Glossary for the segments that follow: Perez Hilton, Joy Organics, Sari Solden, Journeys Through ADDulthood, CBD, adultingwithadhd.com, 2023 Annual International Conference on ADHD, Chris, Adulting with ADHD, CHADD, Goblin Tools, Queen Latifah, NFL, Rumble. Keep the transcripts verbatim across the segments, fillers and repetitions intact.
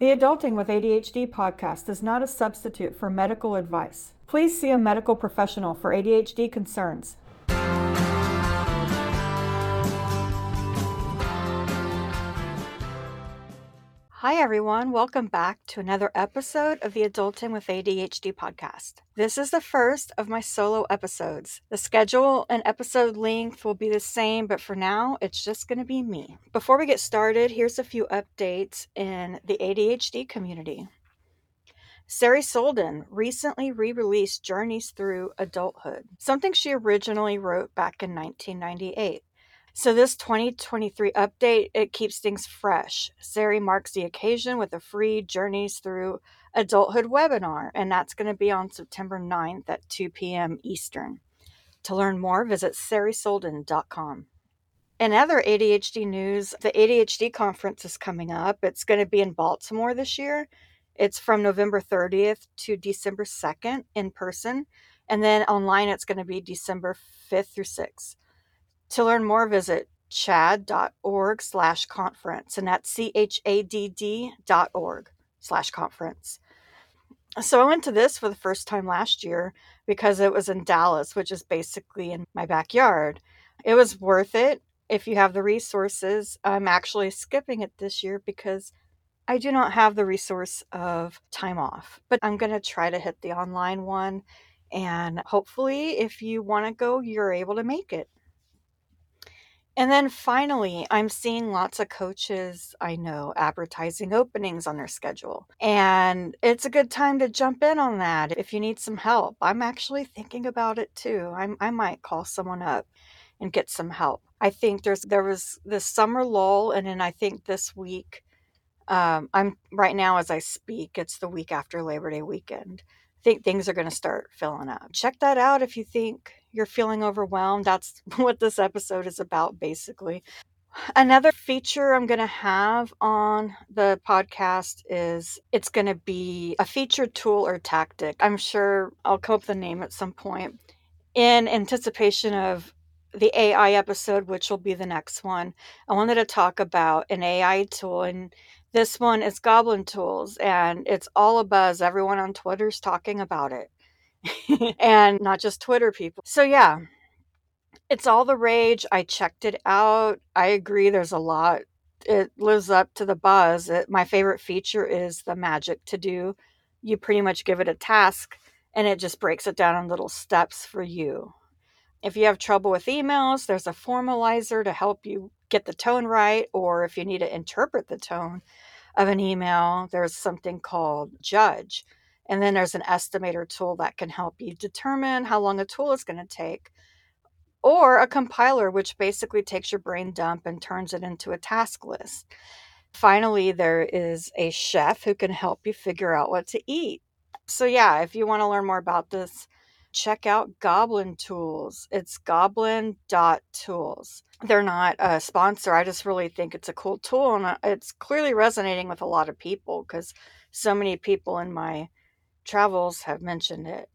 The Adulting with A D H D podcast is not a substitute for medical advice. Please see a medical professional for A D H D concerns. Hi everyone, welcome back to another episode of the Adulting with A D H D podcast. This is the first of my solo episodes. The schedule and episode length will be the same, but for now, it's just going to be me. Before we get started, here's a few updates in the A D H D community. Sari Solden recently re-released Journeys Through ADDulthood, something she originally wrote back in nineteen ninety-eight. So this twenty twenty-three update, it keeps things fresh. Sari marks the occasion with a free Journeys Through ADDulthood webinar, and that's going to be on September ninth at two p.m. Eastern. To learn more, visit sari solden dot com. In other A D H D news, the A D H D conference is coming up. It's going to be in Baltimore this year. It's from November thirtieth to December second in person, and then online it's going to be December fifth through sixth. To learn more, visit chadd.org slash conference, and that's C-H-A-D-D dot org slash conference. So I went to this for the first time last year because it was in Dallas, which is basically in my backyard. It was worth it if you have the resources. I'm actually skipping it this year because I do not have the resource of time off, but I'm going to try to hit the online one, and hopefully if you want to go, you're able to make it. And then finally, I'm seeing lots of coaches I know advertising openings on their schedule. And it's a good time to jump in on that if you need some help. I'm actually thinking about it too. I'm, I might call someone up and get some help. I think there's there was this summer lull, and then I think this week, um, I'm right now as I speak, it's the week after Labor Day weekend. I think things are going to start filling up. Check that out if you think you're feeling overwhelmed. That's what this episode is about, basically. Another feature I'm going to have on the podcast is it's going to be a feature, tool, or tactic. I'm sure I'll come up with the name at some point. In anticipation of the A I episode, which will be the next one, I wanted to talk about an A I tool, and this one is Goblin Tools, and it's all a buzz. Everyone on Twitter's talking about it. And not just Twitter people. So yeah, it's all the rage. I checked it out. I agree, there's a lot. It lives up to the buzz. It, my favorite feature is the magic to do. You pretty much give it a task and it just breaks it down in little steps for you. If you have trouble with emails, there's a formalizer to help you get the tone right, or if you need to interpret the tone of an email, there's something called Judge. And then there's an estimator tool that can help you determine how long a tool is going to take, or a compiler, which basically takes your brain dump and turns it into a task list. Finally, there is a chef who can help you figure out what to eat. So yeah, if you want to learn more about this, check out Goblin Tools. It's goblin dot tools. They're not a sponsor. I just really think it's a cool tool, and it's clearly resonating with a lot of people because so many people in my travels have mentioned it.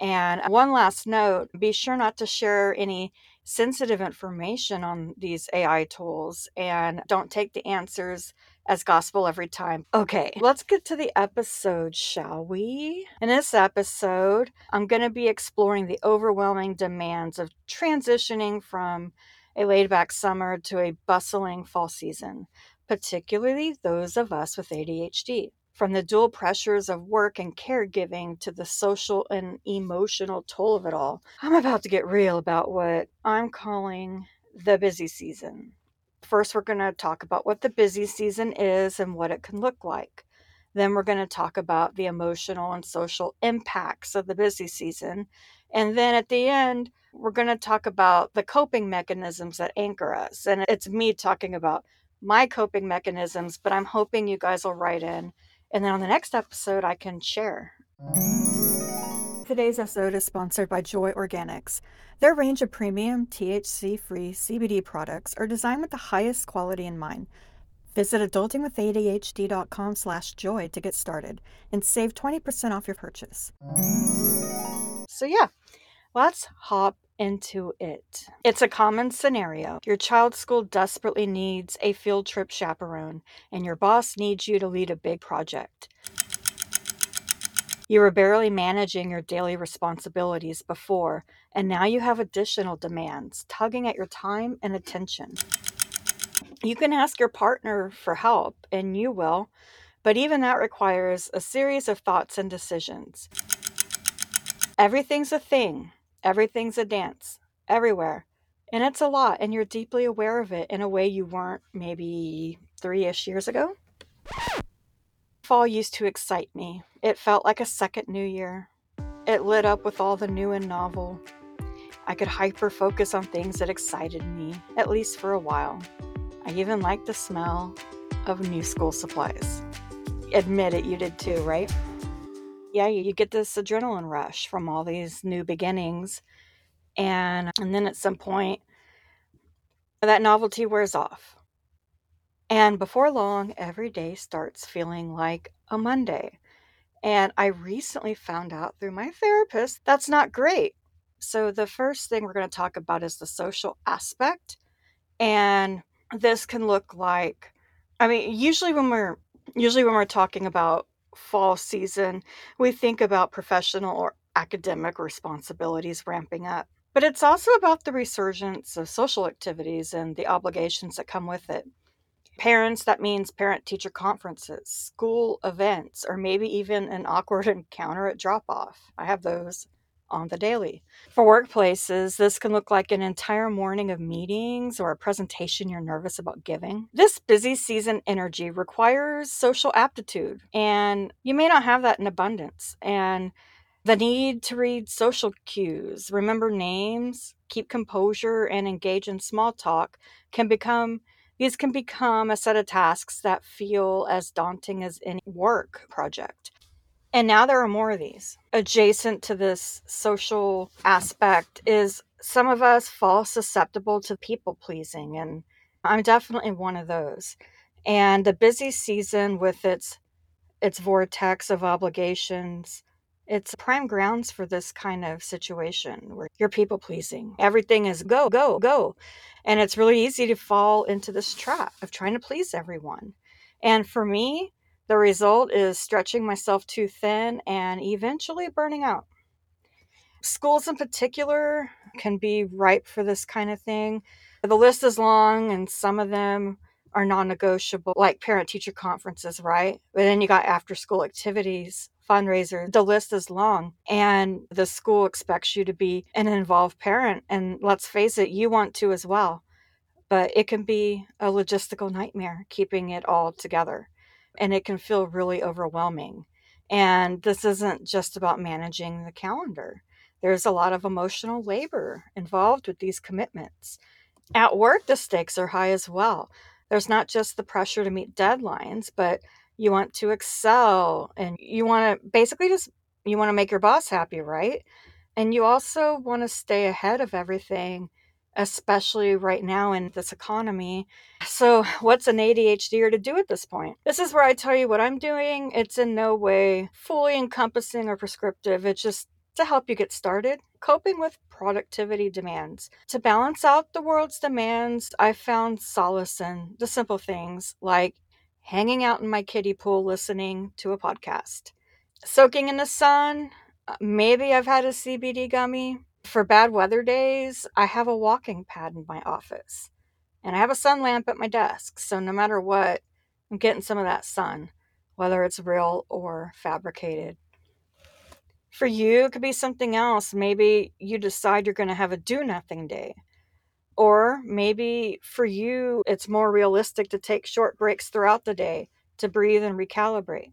And one last note, be sure not to share any sensitive information on these A I tools, and don't take the answers as gospel every time. Okay, let's get to the episode, shall we? In this episode, I'm going to be exploring the overwhelming demands of transitioning from a laid-back summer to a bustling fall season, particularly those of us with A D H D. From the dual pressures of work and caregiving to the social and emotional toll of it all, I'm about to get real about what I'm calling the busy season. First, we're going to talk about what the busy season is and what it can look like. Then we're going to talk about the emotional and social impacts of the busy season. And then at the end, we're going to talk about the coping mechanisms that anchor us. And it's me talking about my coping mechanisms, but I'm hoping you guys will write in. And then on the next episode, I can share. Today's episode is sponsored by Joy Organics. Their range of premium T H C-free C B D products are designed with the highest quality in mind. Visit adultingwithadhd.com slash joy to get started and save twenty percent off your purchase. So yeah, let's hop into it. It's a common scenario. Your child's school desperately needs a field trip chaperone, and your boss needs you to lead a big project. You were barely managing your daily responsibilities before, and now you have additional demands, tugging at your time and attention. You can ask your partner for help, and you will, but even that requires a series of thoughts and decisions. Everything's a thing. Everything's a dance. Everywhere. And it's a lot, and you're deeply aware of it in a way you weren't maybe three-ish years ago. Fall used to excite me. It felt like a second new year. It lit up with all the new and novel. I could hyper-focus on things that excited me, at least for a while. I even liked the smell of new school supplies. Admit it, you did too, right? Yeah, you get this adrenaline rush from all these new beginnings. And, and then at some point, that novelty wears off. And before long, every day starts feeling like a Monday. And I recently found out through my therapist, that's not great. So the first thing we're going to talk about is the social aspect. And this can look like, I mean, usually when we're, usually when we're talking about fall season, we think about professional or academic responsibilities ramping up. But it's also about the resurgence of social activities and the obligations that come with it. Parents, that means parent-teacher conferences, school events, or maybe even an awkward encounter at drop-off. I have those on the daily. For workplaces, this can look like an entire morning of meetings or a presentation you're nervous about giving. This busy season energy requires social aptitude, and you may not have that in abundance. And the need to read social cues, remember names, keep composure, and engage in small talk can become These can become a set of tasks that feel as daunting as any work project. And now there are more of these. Adjacent to this social aspect is some of us fall susceptible to people pleasing. And I'm definitely one of those. And the busy season with its its vortex of obligations, it's prime grounds for this kind of situation where you're people pleasing. Everything is go, go, go. And it's really easy to fall into this trap of trying to please everyone. And for me, the result is stretching myself too thin and eventually burning out. Schools in particular can be ripe for this kind of thing. The list is long, and some of them are non-negotiable, like parent-teacher conferences, right? But then you got after-school activities, fundraisers. The list is long, and the school expects you to be an involved parent. And let's face it, you want to as well. But it can be a logistical nightmare keeping it all together. And it can feel really overwhelming. And this isn't just about managing the calendar. There's a lot of emotional labor involved with these commitments. At work, the stakes are high as well. There's not just the pressure to meet deadlines, but you want to excel, and you want to basically just, you want to make your boss happy, right? And you also want to stay ahead of everything, especially right now in this economy. So what's an A D H D-er to do at this point? This is where I tell you what I'm doing. It's in no way fully encompassing or prescriptive. It's just to help you get started. Coping with productivity demands. To balance out the world's demands, I found solace in the simple things like hanging out in my kiddie pool listening to a podcast. Soaking in the sun. Maybe I've had a C B D gummy. For bad weather days, I have a walking pad in my office, and I have a sun lamp at my desk. So no matter what, I'm getting some of that sun, whether it's real or fabricated. For you, it could be something else. Maybe you decide you're going to have a do nothing day, or maybe for you, it's more realistic to take short breaks throughout the day to breathe and recalibrate.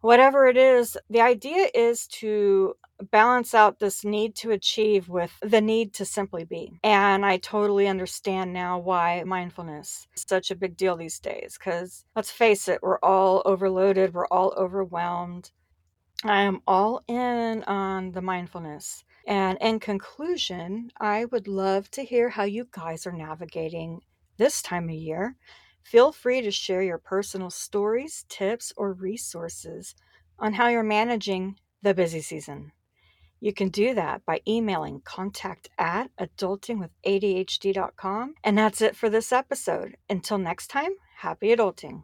whatever it is, the idea is to balance out this need to achieve with the need to simply be. And I totally understand now why mindfulness is such a big deal these days, because let's face it, we're all overloaded, we're all overwhelmed. I am all in on the mindfulness. And in conclusion, I would love to hear how you guys are navigating this time of year. Feel free to share your personal stories, tips, or resources on how you're managing the busy season. You can do that by emailing contact at adulting with A D H D dot com. And that's it for this episode. Until next time, happy adulting.